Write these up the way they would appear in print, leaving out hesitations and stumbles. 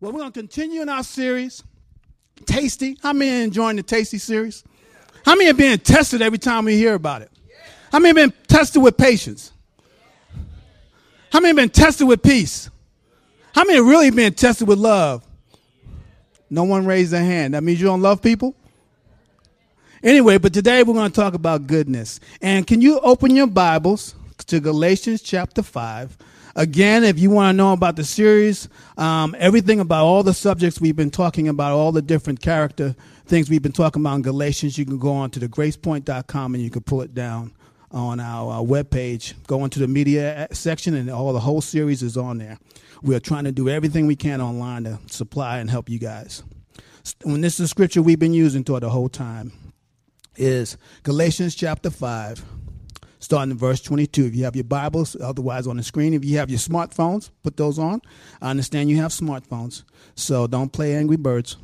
Well, we're going to continue in our series, Tasty. How many enjoying the Tasty series? How many are being tested every time we hear about it? How many have been tested with patience? How many have been tested with peace? How many have really been tested with love? No one raised their hand. That means you don't love people? Anyway, but today we're going to talk about goodness. And can you open your Bibles to Galatians chapter 5? Again, if you want to know about the series, everything about all the subjects we've been talking about, all the different character things we've been talking about in Galatians, you can go on to the GracePoint.com and you can pull it down on our webpage. Go into the media section and all the whole series is on there. We are trying to do everything we can online to supply and help you guys. And this is the scripture we've been using throughout the whole time. It is Galatians chapter 5. Starting in verse 22, if you have your Bibles, otherwise on the screen. If you have your smartphones, put those on. I understand you have smartphones, so don't play Angry Birds.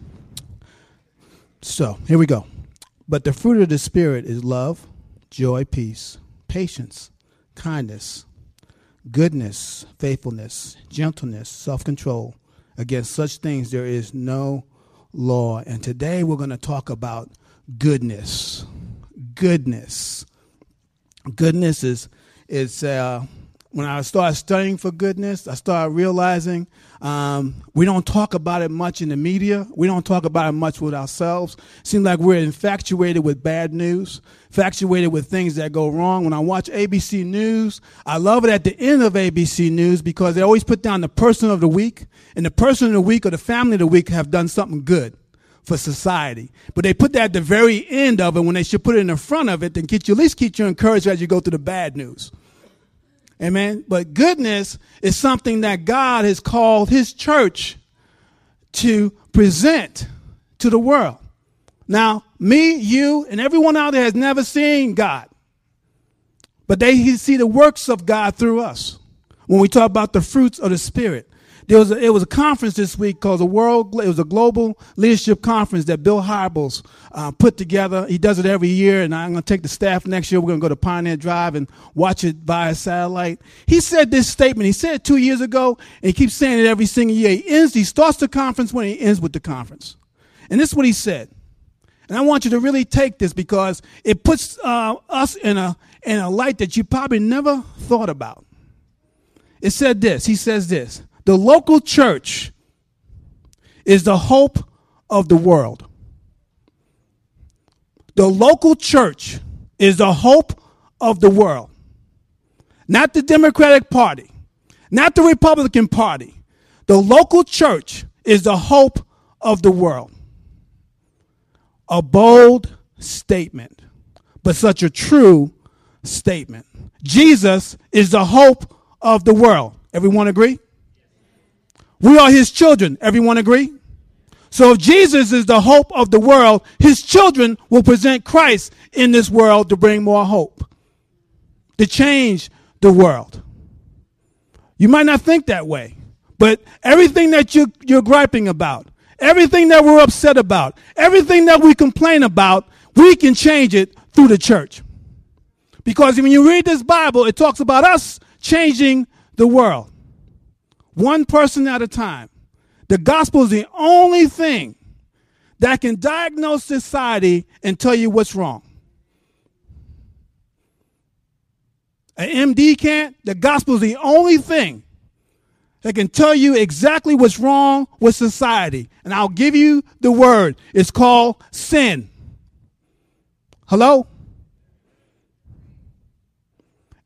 So here we go. But the fruit of the Spirit is love, joy, peace, patience, kindness, goodness, faithfulness, gentleness, self-control. Against such things there is no law. And today we're going to talk about goodness. Goodness. Goodness is when I started studying for goodness, I started realizing we don't talk about it much in the media. We don't talk about it much with ourselves. It seems like we're infatuated with bad news, infatuated with things that go wrong. When I watch ABC News, I love it at the end of ABC News because they always put down the person of the week, and the person of the week or the family of the week have done something good for society. But they put that at the very end of it when they should put it in the front of it, then at least keep you encouraged as you go through the bad news. Amen. But goodness is something that God has called his church to present to the world. Now, me, you, and everyone out there has never seen God, but they see the works of God through us. When we talk about the fruits of the Spirit, It was a conference this week called it was a global leadership conference that Bill Hybels put together. He does it every year, and I'm going to take the staff next year. We're going to go to Pioneer Drive and watch it via satellite. He said this statement. He said it 2 years ago, and he keeps saying it every single year. He starts the conference when he ends with the conference. And this is what he said. And I want you to really take this because it puts us in a light that you probably never thought about. It said this. He says this. The local church is the hope of the world. The local church is the hope of the world. Not the Democratic Party, not the Republican Party. The local church is the hope of the world. A bold statement, but such a true statement. Jesus is the hope of the world. Everyone agree? We are his children. Everyone agree? So if Jesus is the hope of the world, his children will present Christ in this world to bring more hope, to change the world. You might not think that way, but everything that you're griping about, everything that we're upset about, everything that we complain about, we can change it through the church. Because when you read this Bible, it talks about us changing the world. One person at a time. The gospel is the only thing that can diagnose society and tell you what's wrong. An MD can't. The gospel is the only thing that can tell you exactly what's wrong with society. And I'll give you the word. It's called sin. Hello?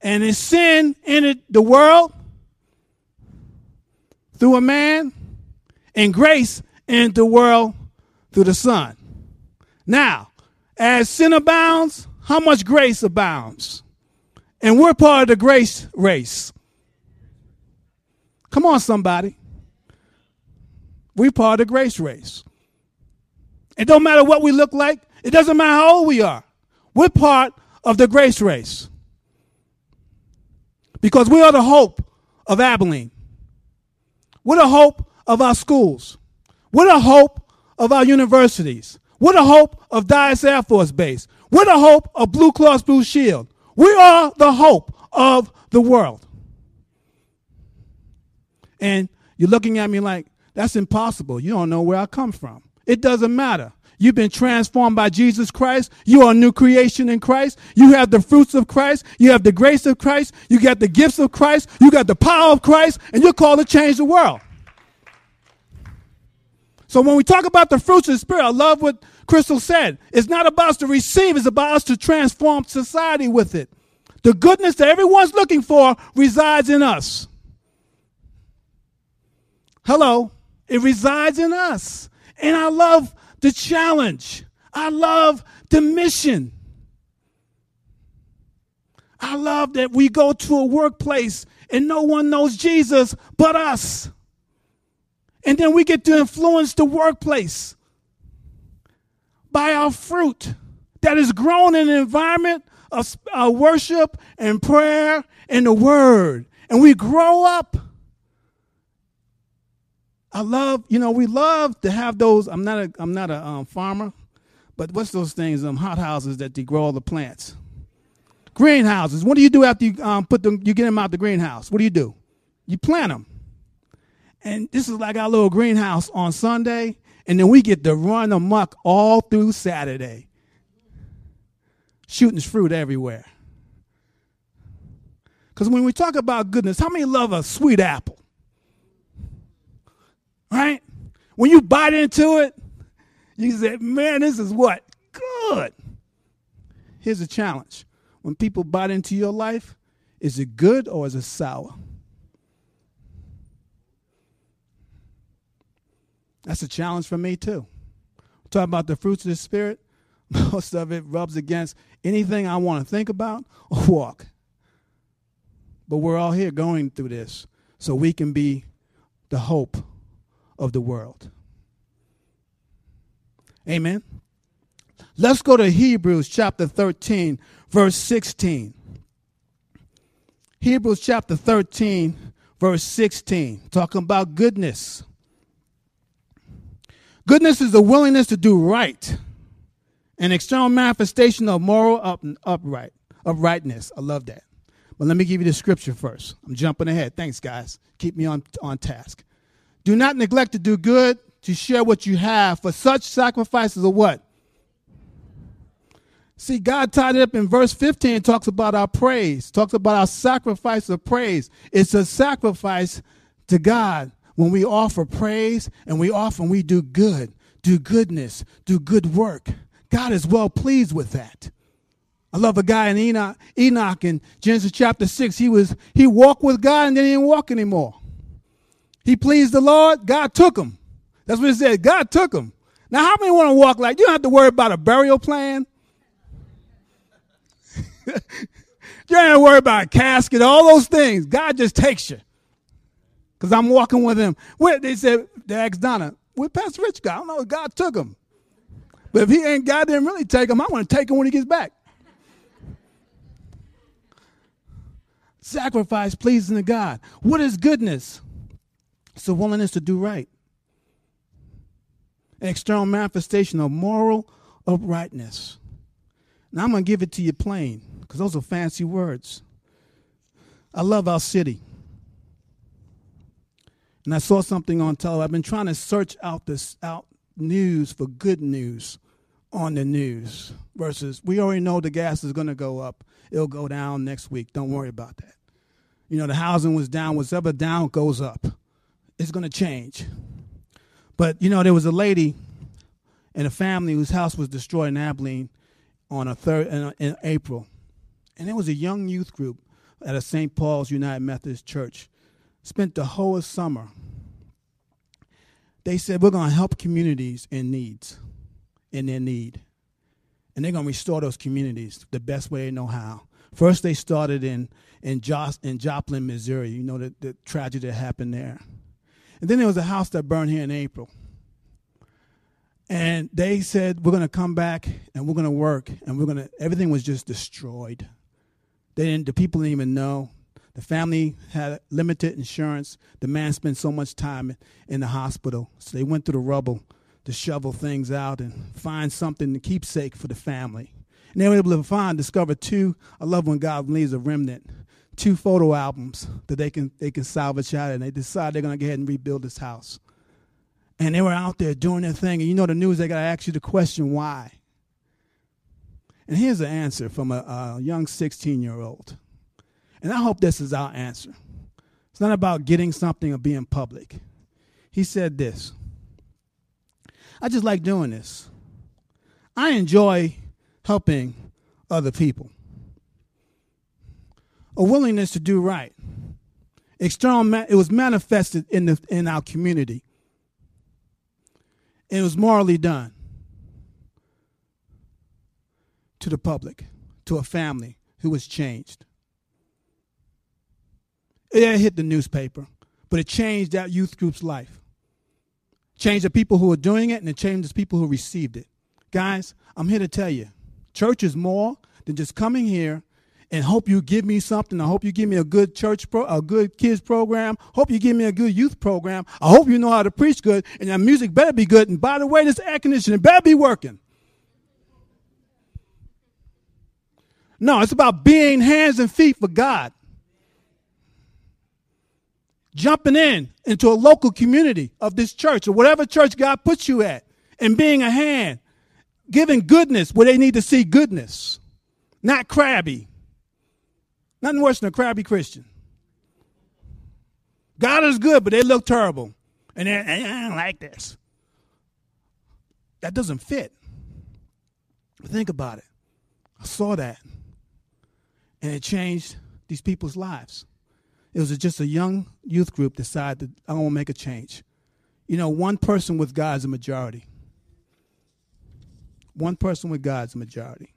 And is sin entered the world? Through a man, and grace into the world through the Son. Now, as sin abounds, how much grace abounds? And we're part of the grace race. Come on, somebody. We're part of the grace race. It don't matter what we look like. It doesn't matter how old we are. We're part of the grace race. Because we are the hope of Abilene. We're the hope of our schools. We're the hope of our universities. We're the hope of Dyess Air Force Base. We're the hope of Blue Cross Blue Shield. We are the hope of the world. And you're looking at me like, That's impossible. You don't know where I come from. It doesn't matter. You've been transformed by Jesus Christ. You are a new creation in Christ. You have the fruits of Christ. You have the grace of Christ. You got the gifts of Christ. You got the power of Christ, and you're called to change the world. So when we talk about the fruits of the Spirit, I love what Crystal said. It's not about us to receive. It's about us to transform society with it. The goodness that everyone's looking for resides in us. Hello. It resides in us. And I love the challenge. I love the mission. I love that we go to a workplace and no one knows Jesus but us. And then we get to influence the workplace by our fruit that is grown in an environment of worship and prayer and the word. And we grow up. I love, you know, we love to have those. I'm not a farmer, but what's those things? Hothouses that they grow all the plants. Greenhouses. What do you do after you you get them out the greenhouse? What do? You plant them. And this is like our little greenhouse on Sunday, and then we get to run amok all through Saturday. Shooting fruit everywhere. Because when we talk about goodness, how many love a sweet apple? Right? When you bite into it, you say, man, this is what? Good. Here's a challenge. When people bite into your life, is it good or is it sour? That's a challenge for me, too. Talk about the fruits of the Spirit. Most of it rubs against anything I want to think about or walk. But we're all here going through this so we can be the hope of the world. Amen. Let's go to Hebrews chapter 13, verse 16. Hebrews chapter 13, verse 16. Talking about goodness. Goodness is the willingness to do right, an external manifestation of moral uprightness. I love that. But let me give you the scripture first. I'm jumping ahead. Thanks, guys. Keep me on task. Do not neglect to do good, to share what you have, for such sacrifices are what? See, God tied it up in verse 15. It talks about our praise, talks about our sacrifice of praise. It's a sacrifice to God. When we offer praise and we do good, do goodness, do good work, God is well pleased with that. I love a guy in Enoch in Genesis chapter 6. He walked with God and then he didn't walk anymore. He pleased the Lord. God took him. That's what it said. God took him. Now, how many want to walk like you don't have to worry about a burial plan? You don't have to worry about a casket, all those things. God just takes you. Because I'm walking with him. They asked Donna, where Pastor Rich got? I don't know if God took him. But if God didn't really take him, I want to take him when he gets back. Sacrifice pleasing to God. What is goodness? It's a willingness to do right. An external manifestation of moral uprightness. Now I'm going to give it to you plain, because those are fancy words. I love our city. And I saw something on television. I've been trying to search out news for good news on the news versus we already know the gas is going to go up. It'll go down next week. Don't worry about that. You know, the housing was down. Whatever down goes up. It's going to change. But, you know, there was a lady and a family whose house was destroyed in Abilene in April. And it was a young youth group at a St. Paul's United Methodist Church. Spent the whole summer. They said, we're going to help communities in their need. And they're going to restore those communities the best way they know how. First, they started in Joplin, Missouri. You know, the tragedy that happened there. And then there was a house that burned here in April. And they said, we're going to come back and we're going to work. And everything was just destroyed. The people didn't even know. The family had limited insurance. The man spent so much time in the hospital. So they went through the rubble to shovel things out and find something to keepsake for the family. And they were able to discover two, I love when God leaves a remnant, two photo albums that they can salvage out. And they decide they're going to go ahead and rebuild this house. And they were out there doing their thing. And you know the news, they got to ask you the question, why? And here's the answer from a young 16-year-old. And I hope this is our answer. It's not about getting something or being public. He said this. I just like doing this. I enjoy helping other people. A willingness to do right. It was manifested in our community. It was morally done to the public, to a family who was changed. It hit the newspaper, but it changed that youth group's life. Changed the people who were doing it, and it changed the people who received it. Guys, I'm here to tell you, church is more than just coming here and hope you give me something. I hope you give me a good a good kids program. Hope you give me a good youth program. I hope you know how to preach good, and your music better be good. And by the way, this air conditioning better be working. No, it's about being hands and feet for God. Jumping into a local community of this church or whatever church God puts you at and being a hand, giving goodness where they need to see goodness, not crabby. Nothing worse than a crabby Christian. God is good, but they look terrible. And I don't like this. That doesn't fit. Think about it. I saw that. And it changed these people's lives. It was just a young youth group decided, I want to make a change. You know, one person with God is a majority. One person with God is a majority.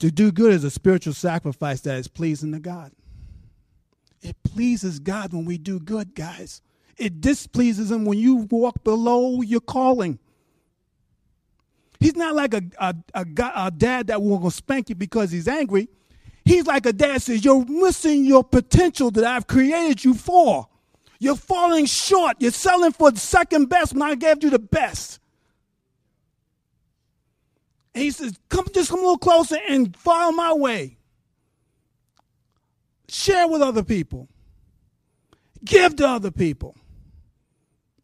To do good is a spiritual sacrifice that is pleasing to God. It pleases God when we do good, guys. It displeases him when you walk below your calling. He's not like a dad that will spank you because he's angry. He's like a dad says, you're missing your potential that I've created you for. You're falling short. You're selling for the second best when I gave you the best. And he says, come a little closer and follow my way. Share with other people. Give to other people.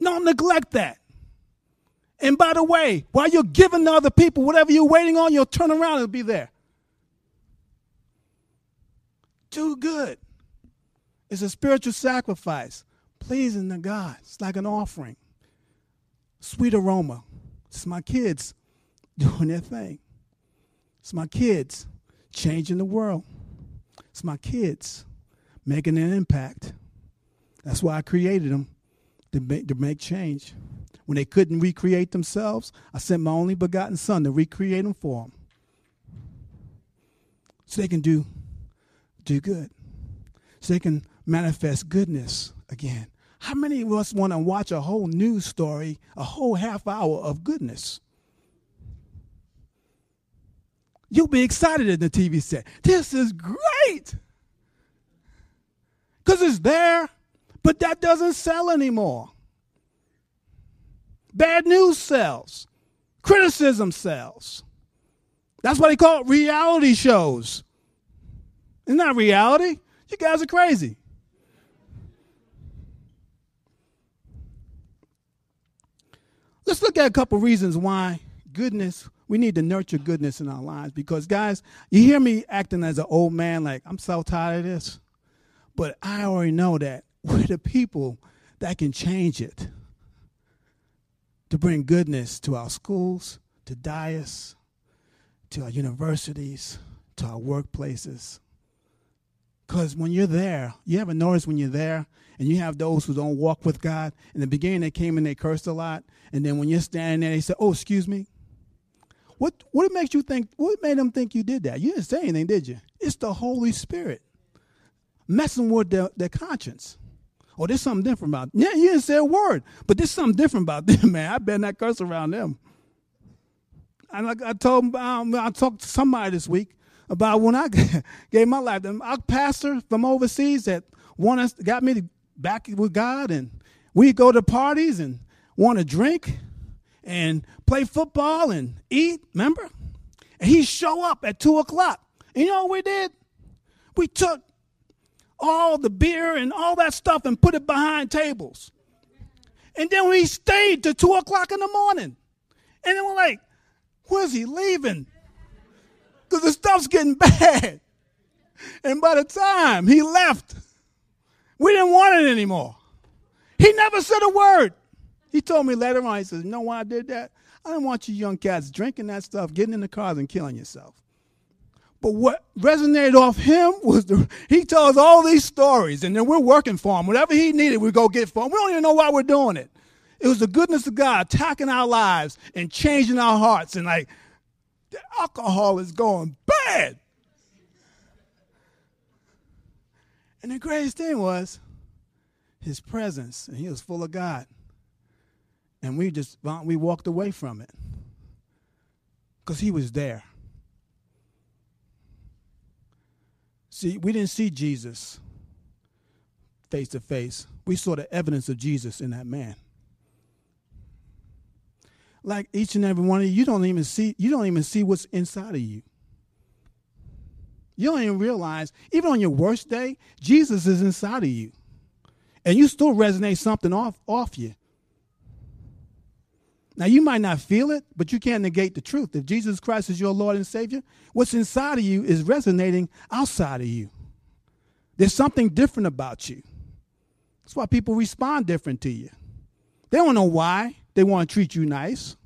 Don't neglect that. And by the way, while you're giving to other people, whatever you're waiting on, you'll turn around and it'll be there. Do good. It's a spiritual sacrifice, pleasing to God. It's like an offering, sweet aroma. It's my kids doing their thing. It's my kids changing the world. It's my kids making an impact. That's why I created them, to make change. When they couldn't recreate themselves, I sent my only begotten son to recreate them for them, so they can do good, so they can manifest goodness again. How many of us want to watch a whole news story, a whole half hour of goodness? You'll be excited at the TV set. This is great. Because it's there, but that doesn't sell anymore. Bad news sells. Criticism sells. That's what they call it, reality shows. It's not reality. You guys are crazy. Let's look at a couple reasons why goodness, we need to nurture goodness in our lives. Because, guys, you hear me acting as an old man like, I'm so tired of this. But I already know that we're the people that can change it to bring goodness to our schools, to Dyess, to our universities, to our workplaces. Because when you're there, you ever notice when you're there and you have those who don't walk with God? In the beginning, they came and they cursed a lot. And then when you're standing there, they say, oh, excuse me. What makes you think, what made them think you did that? You didn't say anything, did you? It's the Holy Spirit messing with their conscience. Oh, there's something different about them. Yeah, you didn't say a word, but there's something different about them, man. I better not curse around them. And like I told them, I talked to somebody this week about when I gave my life. Our pastor from overseas that got me back with God, and we go to parties and want to drink and play football and eat, remember? And he show up at 2 o'clock. And you know what we did? We took all the beer and all that stuff and put it behind tables. And then we stayed till 2 o'clock in the morning. And then we're like, where's he leaving? Because the stuff's getting bad. And by the time he left, we didn't want it anymore. He never said a word. He told me later on, he says, you know why I did that? I didn't want you young cats drinking that stuff, getting in the cars and killing yourself. But what resonated off him was he tells all these stories, and then we're working for him. Whatever he needed, we go get for him. We don't even know why we're doing it. It was the goodness of God attacking our lives and changing our hearts. And like, the alcohol is going bad. And the greatest thing was his presence, and he was full of God. And we walked away from it because he was there. See, we didn't see Jesus face to face. We saw the evidence of Jesus in that man. Like each and every one of you, you don't even see what's inside of you. You don't even realize, even on your worst day, Jesus is inside of you. And you still resonate something off you. Now, you might not feel it, but you can't negate the truth. If Jesus Christ is your Lord and Savior, what's inside of you is resonating outside of you. There's something different about you. That's why people respond different to you. They don't know why they want to treat you nice.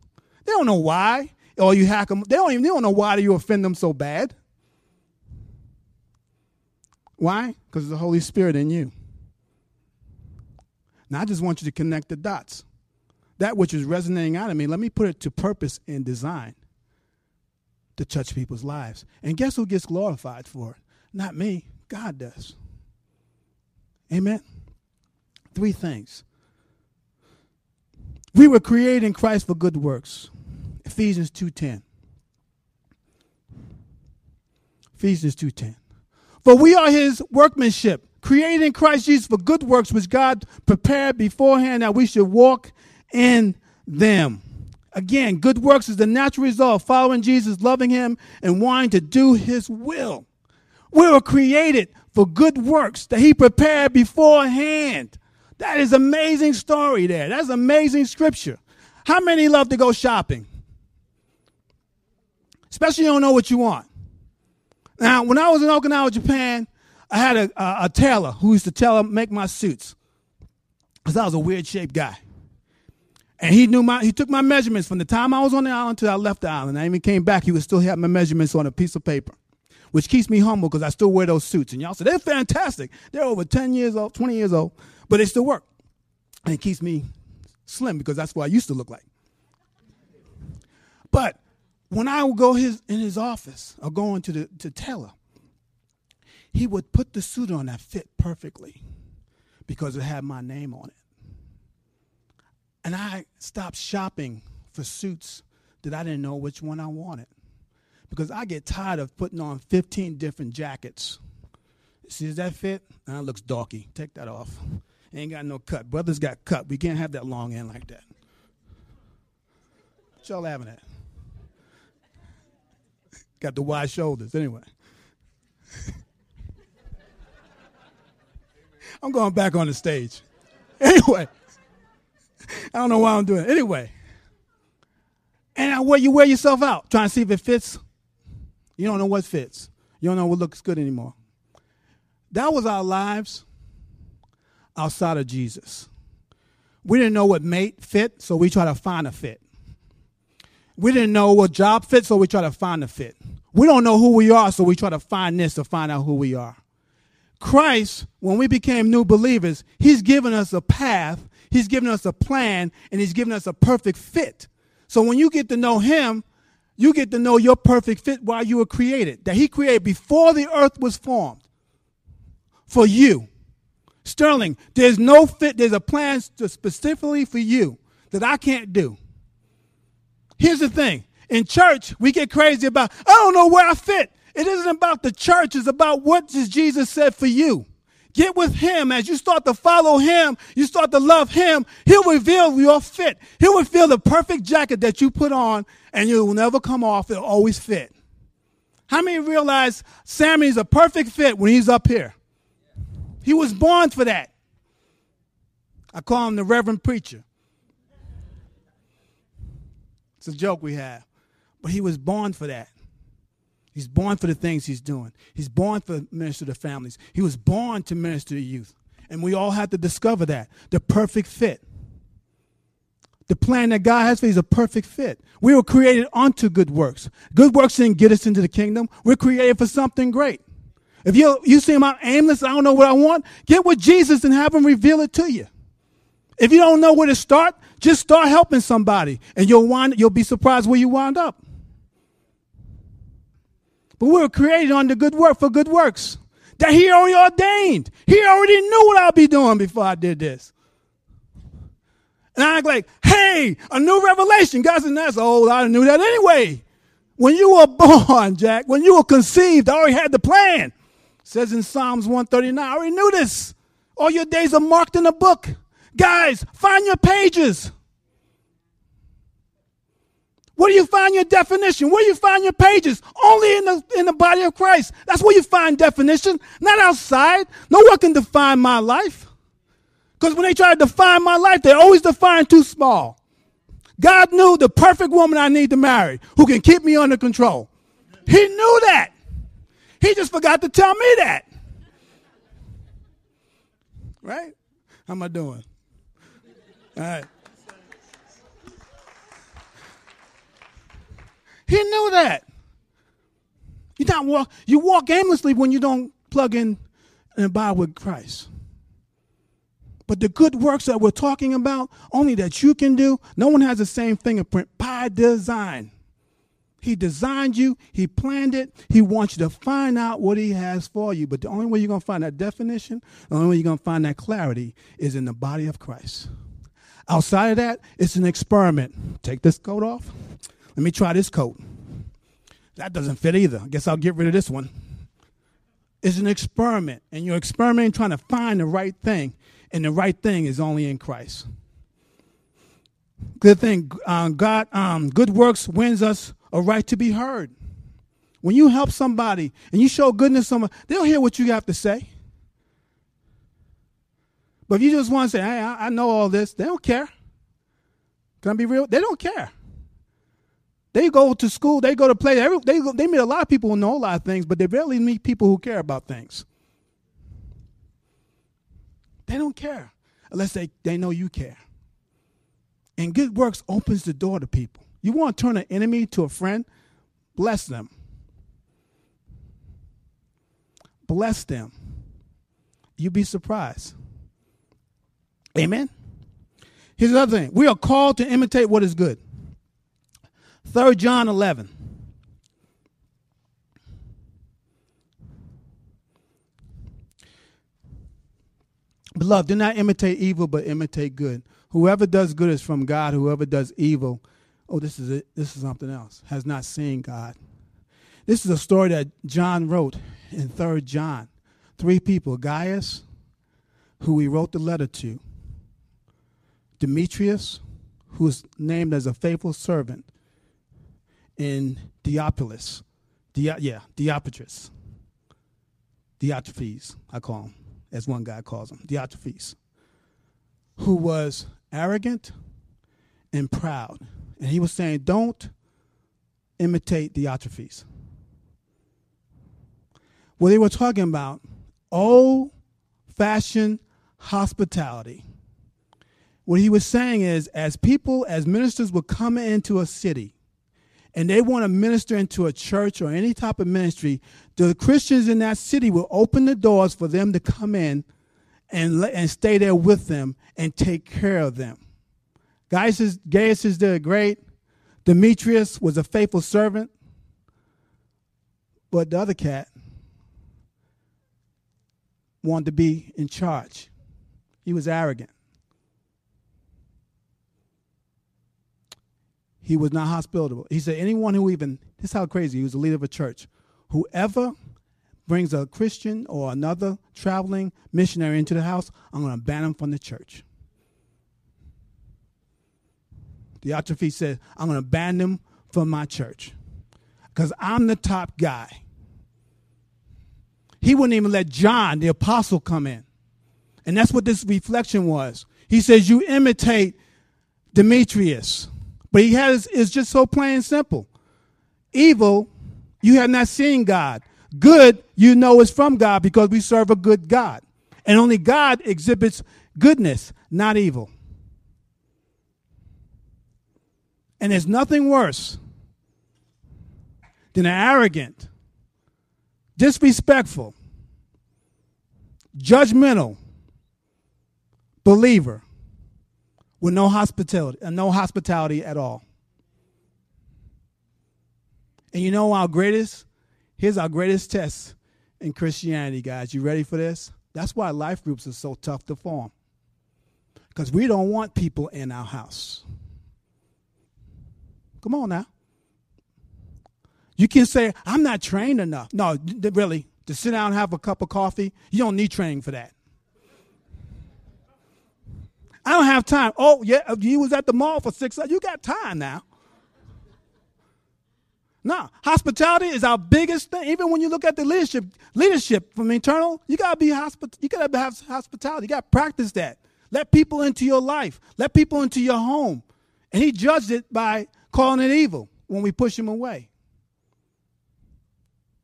They don't know why, or you hack them. They don't know why you offend them so bad. Why? Because of the Holy Spirit in you. Now, I just want you to connect the dots. That which is resonating out of me, let me put it to purpose and design to touch people's lives. And guess who gets glorified for it? Not me. God does. Amen? 3 things. We were created in Christ for good works. Ephesians 2:10. Ephesians 2:10. For we are his workmanship, created in Christ Jesus for good works, which God prepared beforehand that we should walk in them. Again, good works is the natural result of following Jesus, loving him, and wanting to do his will. We were created for good works that he prepared beforehand. That is amazing story there. That's amazing scripture. How many love to go shopping? Especially you don't know what you want. Now, when I was in Okinawa, Japan, I had a tailor who used to make my suits because I was a weird-shaped guy. And he took my measurements from the time I was on the island till I left the island. I even came back. He would still have my measurements on a piece of paper, which keeps me humble because I still wear those suits. And y'all say, they're fantastic. They're over 10 years old, 20 years old, but they still work. And it keeps me slim because that's what I used to look like. But when I would go in his office or go into the tailor, he would put the suit on that fit perfectly because it had my name on it. And I stopped shopping for suits that I didn't know which one I wanted because I get tired of putting on 15 different jackets. See, does that fit? That looks dorky. Take that off. Ain't got no cut. Brothers got cut. We can't have that long end like that. What y'all having at? Got the wide shoulders. Anyway. I'm going back on the stage. Anyway. I don't know why I'm doing it. Anyway, and you wear yourself out trying to see if it fits. You don't know what fits. You don't know what looks good anymore. That was our lives outside of Jesus. We didn't know what mate fit, so we try to find a fit. We didn't know what job fit, so we try to find a fit. We don't know who we are, so we try to find this to find out who we are. Christ, when we became new believers, he's given us a path. He's given us a plan, and he's given us a perfect fit. So when you get to know him, you get to know your perfect fit while you were created, that he created before the earth was formed for you. Sterling, there's no fit. There's a plan specifically for you that I can't do. Here's the thing. In church, we get crazy about, I don't know where I fit. It isn't about the church. It's about what Jesus said for you. Get with him. As you start to follow him, you start to love him, he'll reveal your fit. He'll reveal the perfect jacket that you put on, and it will never come off. It'll always fit. How many realize Sammy's a perfect fit when he's up here? He was born for that. I call him the Reverend Preacher. a joke we have. But he was born for that. He's born for the things he's doing. He's born for minister to families. He was born to minister to youth. And we all have to discover that, the perfect fit. The plan that God has for you is a perfect fit. We were created unto good works. Good works didn't get us into the kingdom. We're created for something great. If you seem I'm aimless, I don't know what I want, get with Jesus and have him reveal it to you. If you don't know where to start, just start helping somebody, and you'll be surprised where you wind up. But we were created under good work for good works that he already ordained. He already knew what I'll be doing before I did this. And I act like, hey, a new revelation. God said, that's old. I knew that anyway. When you were born, Jack, when you were conceived, I already had the plan. It says in Psalms 139, I already knew this. All your days are marked in a book. Guys, find your pages. Where do you find your definition? Where do you find your pages? Only in the body of Christ. That's where you find definition, not outside. No one can define my life. Because when they try to define my life, they always define too small. God knew the perfect woman I need to marry who can keep me under control. He knew that. He just forgot to tell me that. Right? How am I doing? All right. He knew that. You walk aimlessly when you don't plug in and abide with Christ. But the good works that we're talking about, only that you can do, no one has the same fingerprint by design. He designed you. He planned it. He wants you to find out what he has for you. But the only way you're going to find that definition, the only way you're going to find that clarity is in the body of Christ. Outside of that, it's an experiment. Take this coat off. Let me try this coat. That doesn't fit either. I guess I'll get rid of this one. It's an experiment, and you're experimenting trying to find the right thing, and the right thing is only in Christ. Good thing, good works wins us a right to be heard. When you help somebody and you show goodness to someone, they'll hear what you have to say. But if you just want to say, hey, I know all this, they don't care. Can I be real? They don't care. They go to school, they go to play, they meet a lot of people who know a lot of things, but they rarely meet people who care about things. They don't care unless they know you care. And good works opens the door to people. You want to turn an enemy to a friend? Bless them. Bless them. You'd be surprised. Amen? Here's another thing. We are called to imitate what is good. 3 John 11. Beloved, do not imitate evil, but imitate good. Whoever does good is from God. Whoever does evil, oh, this is it. This is something else, has not seen God. This is a story that John wrote in 3 John. 3 people, Gaius, who he wrote the letter to, Demetrius, who is named as a faithful servant, in Deopolis, Diotrephes, I call him, as one guy calls him, Diotrephes, who was arrogant and proud. And he was saying, don't imitate Diotrephes. What they were talking about, old-fashioned hospitality. What he was saying is, as ministers would come into a city, and they want to minister into a church or any type of ministry, the Christians in that city will open the doors for them to come in and stay there with them and take care of them. Gaius did great. Demetrius was a faithful servant. But the other cat wanted to be in charge. He was arrogant. He was not hospitable. He said, anyone who even, this is how crazy, he was the leader of a church. Whoever brings a Christian or another traveling missionary into the house, I'm going to ban him from the church. Diotrephes said, I'm going to ban them from my church because I'm the top guy. He wouldn't even let John, the apostle, come in. And that's what this reflection was. He says, you imitate Demetrius. But he has, it's just so plain and simple. Evil, you have not seen God. Good, you know is from God because we serve a good God. And only God exhibits goodness, not evil. And there's nothing worse than an arrogant, disrespectful, judgmental believer with no hospitality at all. And you know here's our greatest test in Christianity, guys. You ready for this? That's why life groups are so tough to form. Because we don't want people in our house. Come on now. You can say, I'm not trained enough. No, really, to sit down and have a cup of coffee, you don't need training for that. I don't have time. Oh, yeah, you was at the mall for 6 hours. You got time now. No, hospitality is our biggest thing. Even when you look at the leadership from internal, you got to be hospitality. You got to practice that. Let people into your life. Let people into your home. And he judged it by calling it evil when we push him away.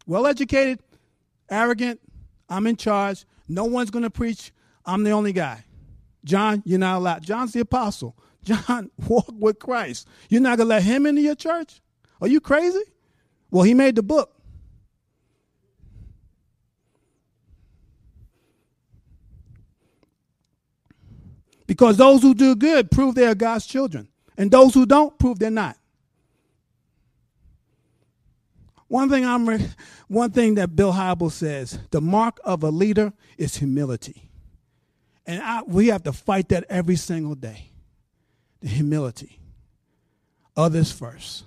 Well-educated, arrogant, I'm in charge. No one's going to preach. I'm the only guy. John, you're not allowed. John's the apostle. John, walk with Christ. You're not going to let him into your church? Are you crazy? Well, he made the book. Because those who do good prove they are God's children. And those who don't prove they're not. One thing that Bill Hybels says, the mark of a leader is humility. And we have to fight that every single day. The humility. Others first.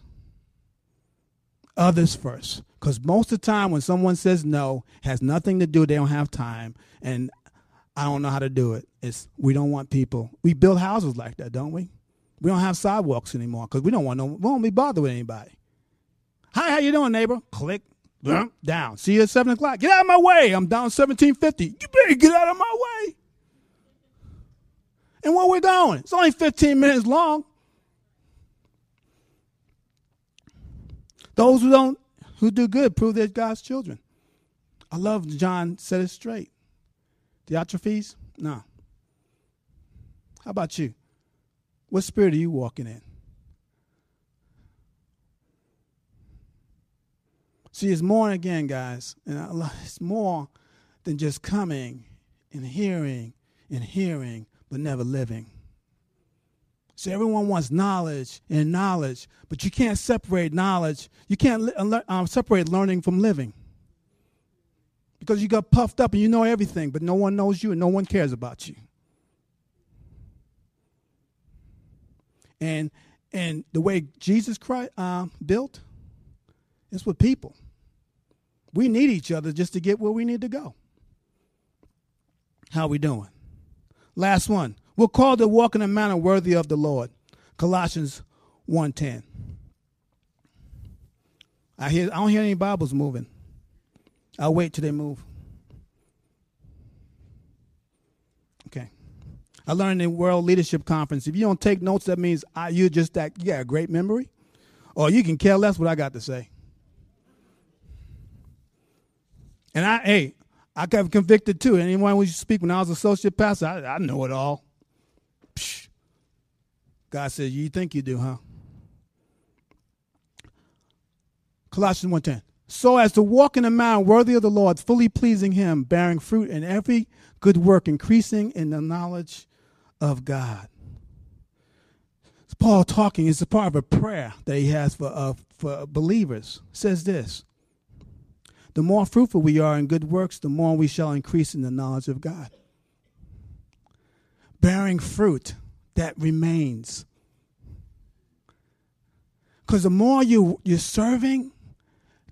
Others first. Because most of the time when someone says no, has nothing to do, they don't have time, and I don't know how to do it. We don't want people. We build houses like that, don't we? We don't have sidewalks anymore because we won't be bothered with anybody. Hi, how you doing, neighbor? Click. Down. See you at 7 o'clock. Get out of my way. I'm down 1750. You better get out of my way. And where we're going, it's only 15 minutes long. Those who do good prove they're God's children. I love John said it straight. Diotrephes? No. How about you? What spirit are you walking in? See, it's more again, guys. And it's more than just coming and hearing, but never living. See, everyone wants knowledge and knowledge, but you can't separate knowledge. You can't separate learning from living because you got puffed up and you know everything, but no one knows you and no one cares about you. And the way Jesus Christ built is with people. We need each other just to get where we need to go. How we doing? Last one. We're called to walk in a manner worthy of the Lord. Colossians 1:10. I don't hear any Bibles moving. I'll wait till they move. Okay. I learned in World Leadership Conference, if you don't take notes, that means you're just that, you got a great memory, or you can care less what I got to say. And I got convicted too. Anyone who speak when I was associate pastor, I know it all. God says, you think you do, huh? Colossians 1:10. So as to walk in a manner worthy of the Lord, fully pleasing him, bearing fruit in every good work, increasing in the knowledge of God. It's Paul talking. It's a part of a prayer that he has for believers. It says this. The more fruitful we are in good works, the more we shall increase in the knowledge of God. Bearing fruit. That remains. Because the more you're serving,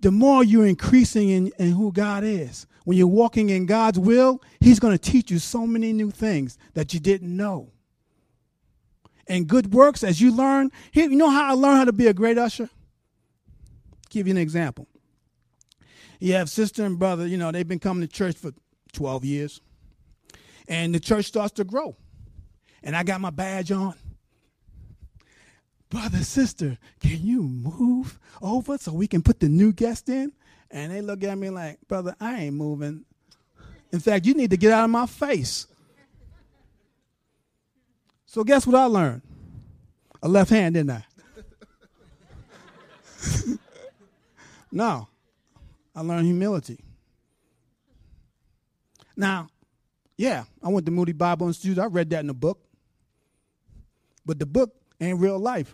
the more you're increasing in who God is. When you're walking in God's will, he's going to teach you so many new things that you didn't know. And good works, as you learn, you know how I learned how to be a great usher? Give you an example. You have sister and brother, you know, they've been coming to church for 12 years. And the church starts to grow. And I got my badge on. brother, sister, can you move over so we can put the new guest in? And they look at me like, brother, I ain't moving. In fact, you need to get out of my face. So guess what I learned? A left hand, didn't I? No, I learned humility. Now, yeah, I went to Moody Bible Institute. I read that in the book. But the book ain't real life.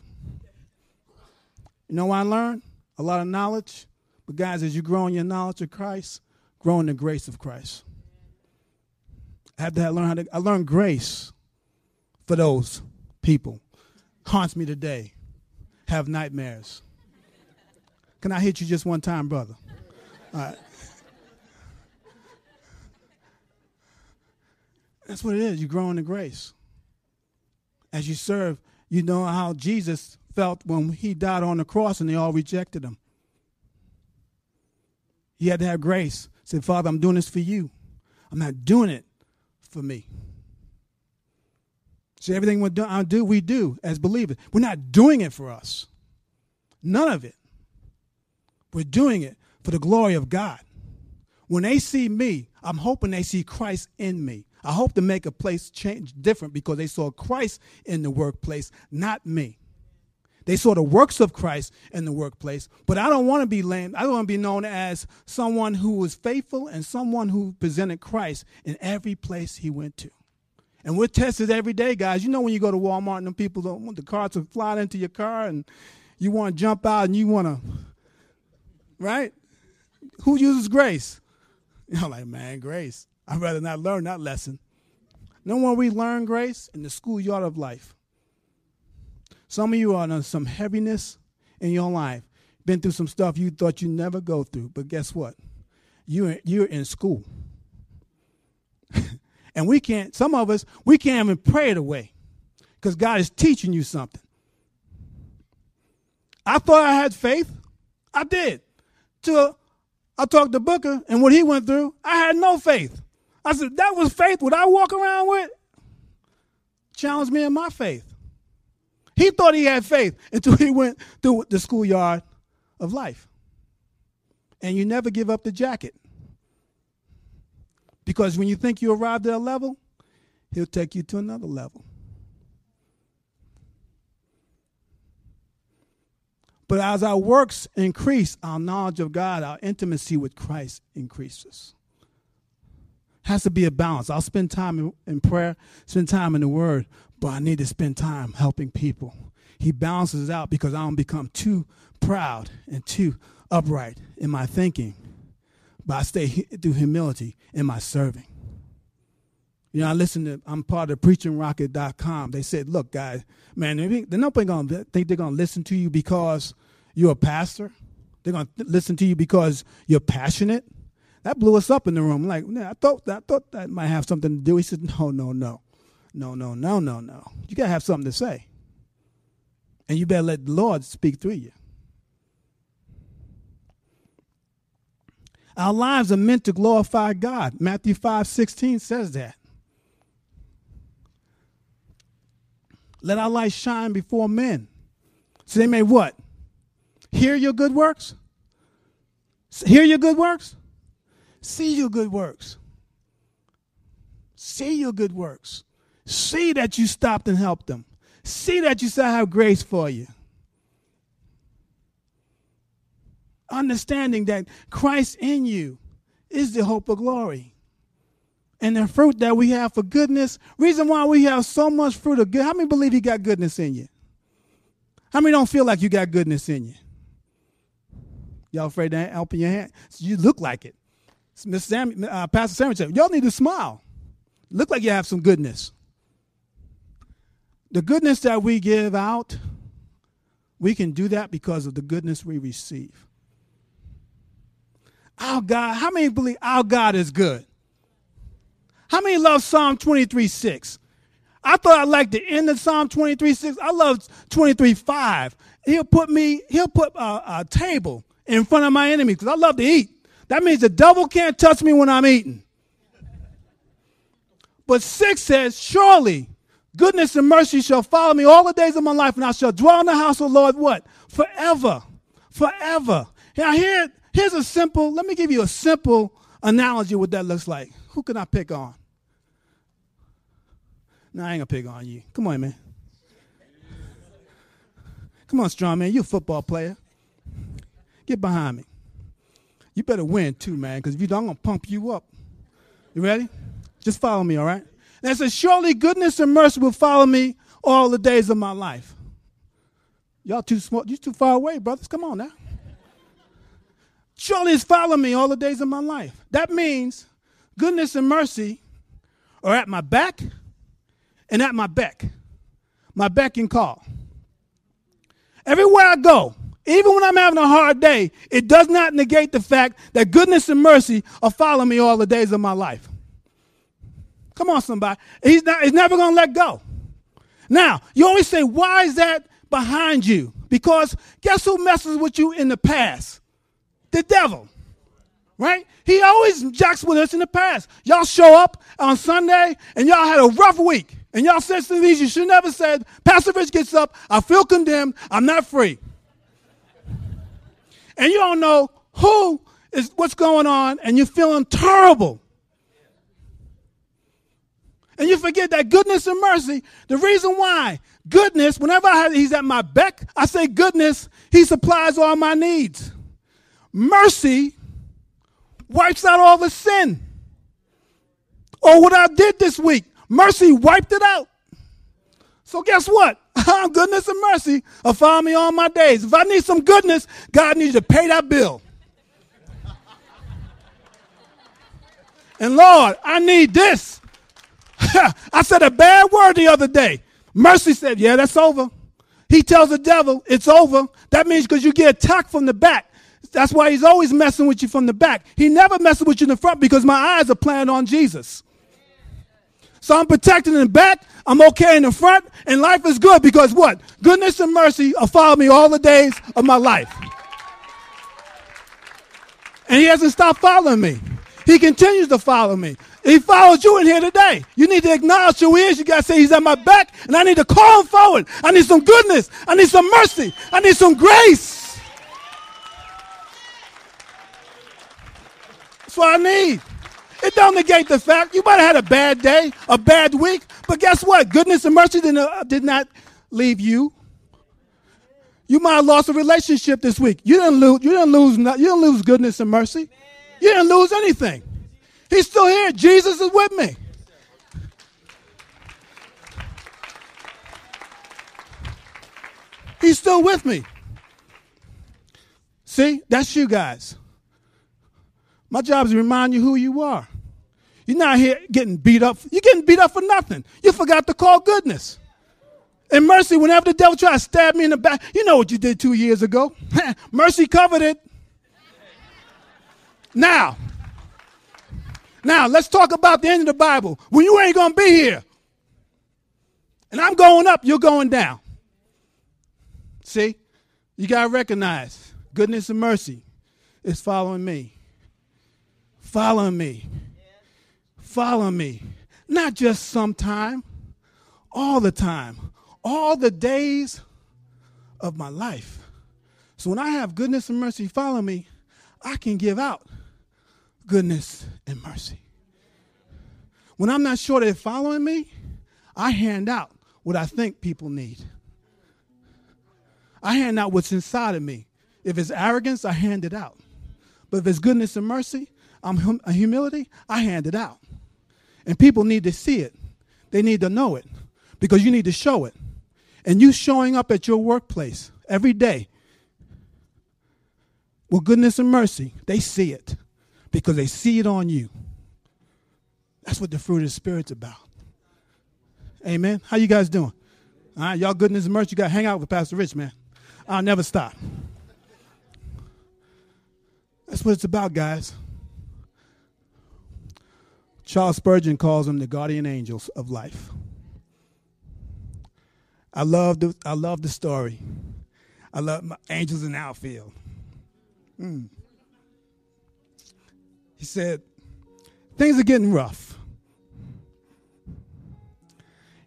You know what I learned? A lot of knowledge. But guys, as you grow in your knowledge of Christ, grow in the grace of Christ. I have to learn how to, I learned grace for those people. Haunts me today. Have nightmares. Can I hit you just one time, brother? All right. That's what it is. You grow in the grace. As you serve, you know how Jesus felt when he died on the cross and they all rejected him. He had to have grace. He said, Father, I'm doing this for you. I'm not doing it for me. See, everything we do as believers. We're not doing it for us. None of it. We're doing it for the glory of God. When they see me, I'm hoping they see Christ in me. I hope to make a place change different because they saw Christ in the workplace, not me. They saw the works of Christ in the workplace, but I don't want to be lame. I don't want to be known as someone who was faithful and someone who presented Christ in every place he went to. And we're tested every day, guys. You know when you go to Walmart and them people don't want the cars to fly into your car and you want to jump out and you want to, right? Who uses grace? You're like, man, grace. I'd rather not learn that lesson. No one we learn grace in the schoolyard of life. Some of you are on some heaviness in your life. Been through some stuff you thought you'd never go through. But guess what? You're in school. And we can't, some of us, we can't even pray it away because God is teaching you something. I thought I had faith. I did. Till I talked to Booker and what he went through, I had no faith. I said, that was faith. Would I walk around with? Challenge me in my faith. He thought he had faith until he went through the schoolyard of life. And you never give up the jacket. Because when you think you arrived at a level, he'll take you to another level. But as our works increase, our knowledge of God, our intimacy with Christ increases. Has to be a balance. I'll spend time in prayer, spend time in the Word, but I need to spend time helping people. He balances out because I don't become too proud and too upright in my thinking, but I stay through humility in my serving. You know, I'm part of PreachingRocket.com. They said, look, guys, man, they're not going to think they're going to listen to you because you're a pastor. They're going to listen to you because you're passionate. That blew us up in the room. Like, nah, I thought that might have something to do. He said, no. You got to have something to say. And you better let the Lord speak through you. Our lives are meant to glorify God. Matthew 5:16 says that. Let our light shine before men. So they may what? Hear your good works? Hear your good works? See your good works. See your good works. See that you stopped and helped them. See that you said, I have grace for you. Understanding that Christ in you is the hope of glory. And the fruit that we have for goodness, reason why we have so much fruit of good. How many believe you got goodness in you? How many don't feel like you got goodness in you? Y'all afraid to open your hand? You look like it. Pastor Samuel said, y'all need to smile. Look like you have some goodness. The goodness that we give out, we can do that because of the goodness we receive. Our God, how many believe our God is good? How many love Psalm 23:6? I thought I liked the end of Psalm 23:6. I love 23:5. He'll put a table in front of my enemy because I love to eat. That means the devil can't touch me when I'm eating. But 6 says, surely Goodness and mercy shall follow me all the days of my life, and I shall dwell in the house of the Lord, what? Forever. Forever. Now, here's a simple, let me give you a simple analogy what that looks like. Who can I pick on? No, I ain't going to pick on you. Come on, man. Come on, strong man. You a football player. Get behind me. You better win, too, man, because if you don't, I'm going to pump you up. You ready? Just follow me, all right? And it says, surely goodness and mercy will follow me all the days of my life. Y'all too small. You're too far away, brothers. Come on now. Surely it's following me all the days of my life. That means goodness and mercy are at my back and at my beck and call. Everywhere I go, even when I'm having a hard day, it does not negate the fact that goodness and mercy are following me all the days of my life. Come on, somebody. He's never going to let go. Now, you always say, why is that behind you? Because guess who messes with you in the past? The devil, right? He always jacks with us in the past. Y'all show up on Sunday, and y'all had a rough week. And y'all said to these, you should never said, Pastor Rich gets up, I feel condemned, I'm not free. And you don't know who is what's going on, and you're feeling terrible. And you forget that goodness and mercy, the reason why, goodness, whenever he's at my beck, I say goodness, he supplies all my needs. Mercy wipes out all the sin. Or what I did this week, mercy wiped it out. So guess what? Goodness and mercy are following me all my days. If I need some goodness, God needs to pay that bill. And Lord, I need this. I said a bad word the other day. Mercy said, yeah, that's over. He tells the devil, it's over. That means because you get attacked from the back. That's why he's always messing with you from the back. He never messes with you in the front because my eyes are planned on Jesus. So I'm protected in the back. I'm okay in the front. And life is good because what? Goodness and mercy are following me all the days of my life. And he hasn't stopped following me. He continues to follow me. He follows you in here today. You need to acknowledge who he is. You got to say he's at my back, and I need to call him forward. I need some goodness. I need some mercy. I need some grace. That's what I need. It don't negate the fact you might have had a bad day, a bad week, but guess what? Goodness and mercy did not leave you. You might have lost a relationship this week. You didn't lose goodness and mercy. You didn't lose anything. He's still here. Jesus is with me. He's still with me. See, that's you guys. My job is to remind you who you are. You're not here getting beat up. You're getting beat up for nothing. You forgot to call goodness. And mercy, whenever the devil tries to stab me in the back, you know what you did 2 years ago. Mercy covered it. Now, let's talk about the end of the Bible. When you ain't going to be here, and I'm going up, you're going down. See, you got to recognize goodness and mercy is following me. Following me. Following me. Not just sometime, all the time, all the days of my life. So when I have goodness and mercy following me, I can give out goodness and mercy. When I'm not sure they're following me, I hand out what I think people need. I hand out what's inside of me. If it's arrogance, I hand it out. But if it's goodness and mercy, humility, I hand it out. And people need to see it. They need to know it because you need to show it. And you showing up at your workplace every day with goodness and mercy, they see it. Because they see it on you. That's what the fruit of the Spirit's about. Amen. How you guys doing? All right, y'all goodness and mercy. You got to hang out with Pastor Rich, man. I'll never stop. That's what it's about, guys. Charles Spurgeon calls them the guardian angels of life. I love the story. I love my angels in the outfield. He said, things are getting rough.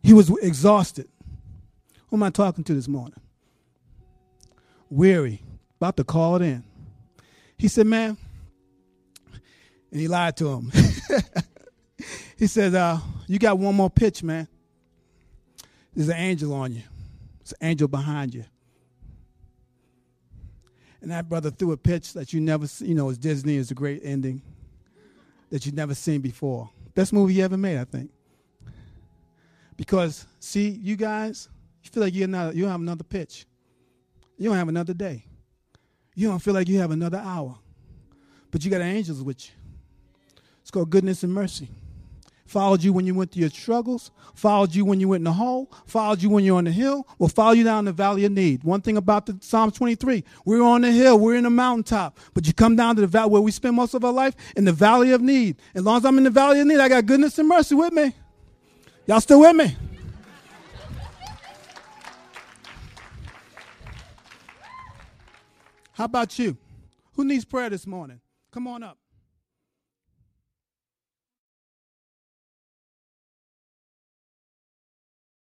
He was exhausted. Who am I talking to this morning? Weary, about to call it in. He said, man, and he lied to him. He said, you got one more pitch, man. There's an angel on you. There's an angel behind you. And that brother threw a pitch that you never see, you know, it's Disney, it's a great ending that you've never seen before. Best movie you ever made, I think. Because, see, you guys, you feel like you don't have another pitch. You don't have another day. You don't feel like you have another hour. But you got angels with you. It's called goodness and mercy. Followed you when you went through your struggles, followed you when you went in the hole, followed you when you're on the hill, will follow you down the valley of need. One thing about the Psalm 23, we're on the hill, we're in the mountaintop, but you come down to the valley where we spend most of our life, in the valley of need. As long as I'm in the valley of need, I got goodness and mercy with me. Y'all still with me? How about you? Who needs prayer this morning? Come on up.